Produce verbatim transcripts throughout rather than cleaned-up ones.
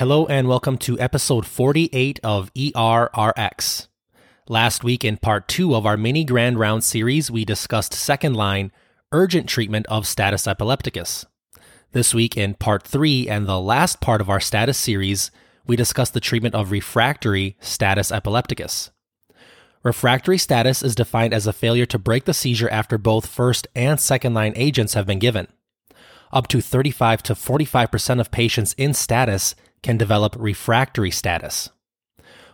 Hello and welcome to episode forty-eight of E R R X. Last week in part two of our mini grand round series, we discussed second line urgent treatment of status epilepticus. This week in part three and the last part of our status series, we discussed the treatment of refractory status epilepticus. Refractory status is defined as a failure to break the seizure after both first and second line agents have been given. Up to thirty-five to forty-five percent of patients in status can develop refractory status.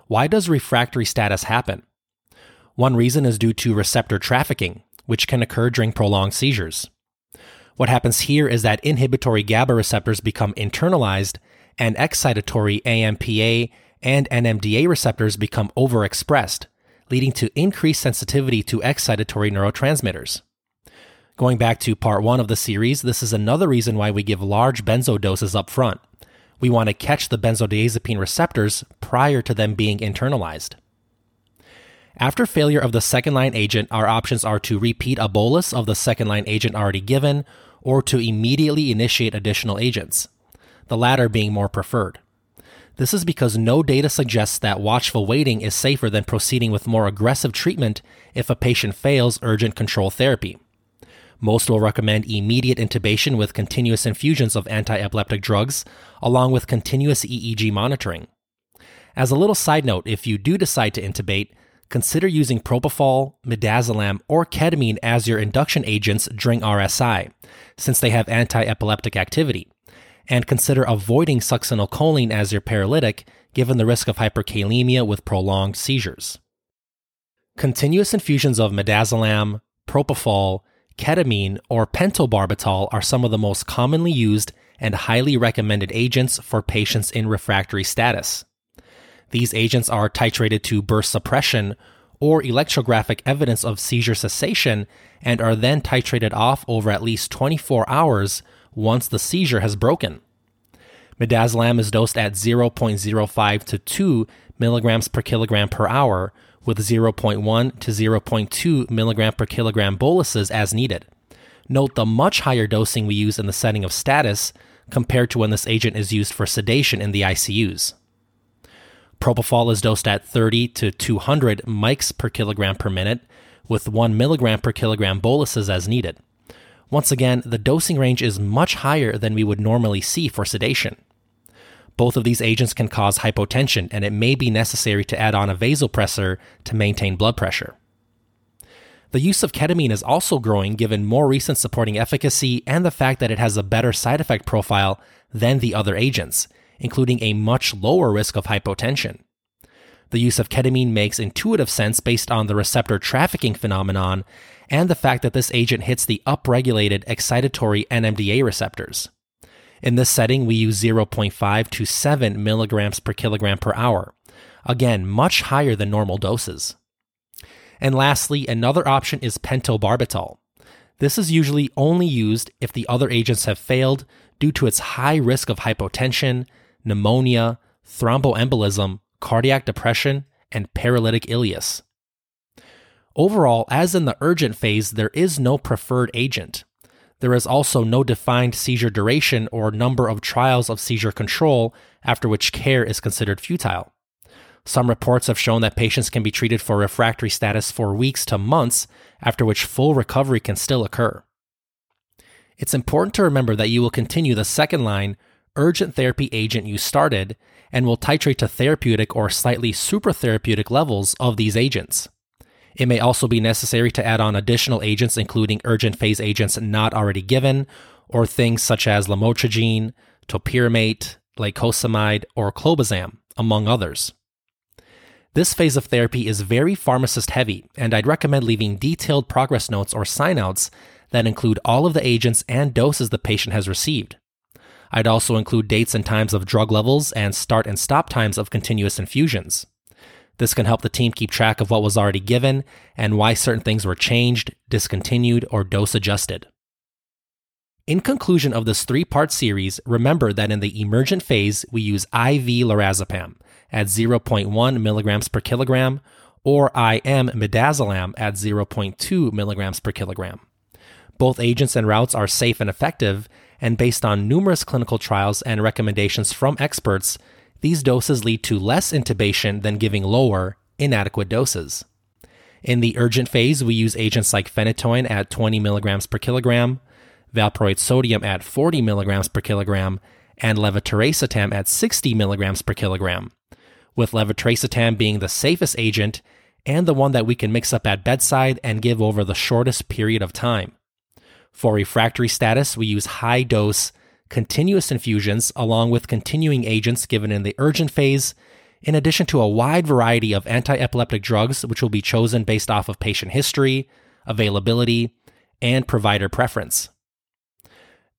Why does refractory status happen? One reason is due to receptor trafficking, which can occur during prolonged seizures. What happens here is that inhibitory GABA receptors become internalized and excitatory A M P A and N M D A receptors become overexpressed, leading to increased sensitivity to excitatory neurotransmitters. Going back to part one of the series, this is another reason why we give large benzo doses up front. We want to catch the benzodiazepine receptors prior to them being internalized. After failure of the second-line agent, our options are to repeat a bolus of the second-line agent already given or to immediately initiate additional agents, the latter being more preferred. This is because no data suggests that watchful waiting is safer than proceeding with more aggressive treatment if a patient fails urgent control therapy. Most will recommend immediate intubation with continuous infusions of anti-epileptic drugs, along with continuous E E G monitoring. As a little side note, if you do decide to intubate, consider using propofol, midazolam, or ketamine as your induction agents during R S I, since they have anti-epileptic activity, and consider avoiding succinylcholine as your paralytic, given the risk of hyperkalemia with prolonged seizures. Continuous infusions of midazolam, propofol, ketamine, or pentobarbital are some of the most commonly used and highly recommended agents for patients in refractory status. These agents are titrated to burst suppression or electrographic evidence of seizure cessation and are then titrated off over at least twenty-four hours once the seizure has broken. Midazolam is dosed at zero point zero five to two milligrams per kilogram per hour, with zero point one to zero point two milligram per kilogram boluses as needed. Note the much higher dosing we use in the setting of status compared to when this agent is used for sedation in the I C Us. Propofol is dosed at thirty to two hundred mics per kilogram per minute, with one milligram per kilogram boluses as needed. Once again, the dosing range is much higher than we would normally see for sedation. Both of these agents can cause hypotension, and it may be necessary to add on a vasopressor to maintain blood pressure. The use of ketamine is also growing given more recent supporting efficacy and the fact that it has a better side effect profile than the other agents, including a much lower risk of hypotension. The use of ketamine makes intuitive sense based on the receptor trafficking phenomenon and the fact that this agent hits the upregulated excitatory N M D A receptors. In this setting, we use zero point five to seven milligrams per kilogram per hour. Again, much higher than normal doses. And lastly, another option is pentobarbital. This is usually only used if the other agents have failed due to its high risk of hypotension, pneumonia, thromboembolism, cardiac depression, and paralytic ileus. Overall, as in the urgent phase, there is no preferred agent. There is also no defined seizure duration or number of trials of seizure control, after which care is considered futile. Some reports have shown that patients can be treated for refractory status for weeks to months, after which full recovery can still occur. It's important to remember that you will continue the second-line urgent therapy agent you started and will titrate to therapeutic or slightly supratherapeutic levels of these agents. It may also be necessary to add on additional agents, including urgent phase agents not already given, or things such as lamotrigine, topiramate, lacosamide, or clobazam, among others. This phase of therapy is very pharmacist-heavy, and I'd recommend leaving detailed progress notes or signouts that include all of the agents and doses the patient has received. I'd also include dates and times of drug levels and start and stop times of continuous infusions. This can help the team keep track of what was already given and why certain things were changed, discontinued, or dose adjusted. In conclusion of this three-part series, remember that in the emergent phase, we use I V lorazepam at zero point one milligrams per kilogram or I M midazolam at zero point two milligrams per kilogram. Both agents and routes are safe and effective, and based on numerous clinical trials and recommendations from experts, These doses lead to less intubation than giving lower, inadequate doses. In the urgent phase, we use agents like phenytoin at twenty milligrams per kilogram, valproate sodium at forty milligrams per kilogram, and levetiracetam at sixty milligrams per kilogram, with levetiracetam being the safest agent and the one that we can mix up at bedside and give over the shortest period of time. For refractory status, we use high-dose continuous infusions along with continuing agents given in the urgent phase, in addition to a wide variety of anti-epileptic drugs which will be chosen based off of patient history, availability, and provider preference.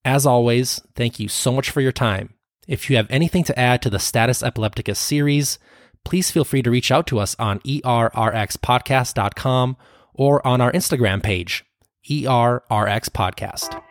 As always, thank you so much for your time. If you have anything to add to the Status Epilepticus series, please feel free to reach out to us on E R R X podcast dot com or on our Instagram page, E R R X podcast.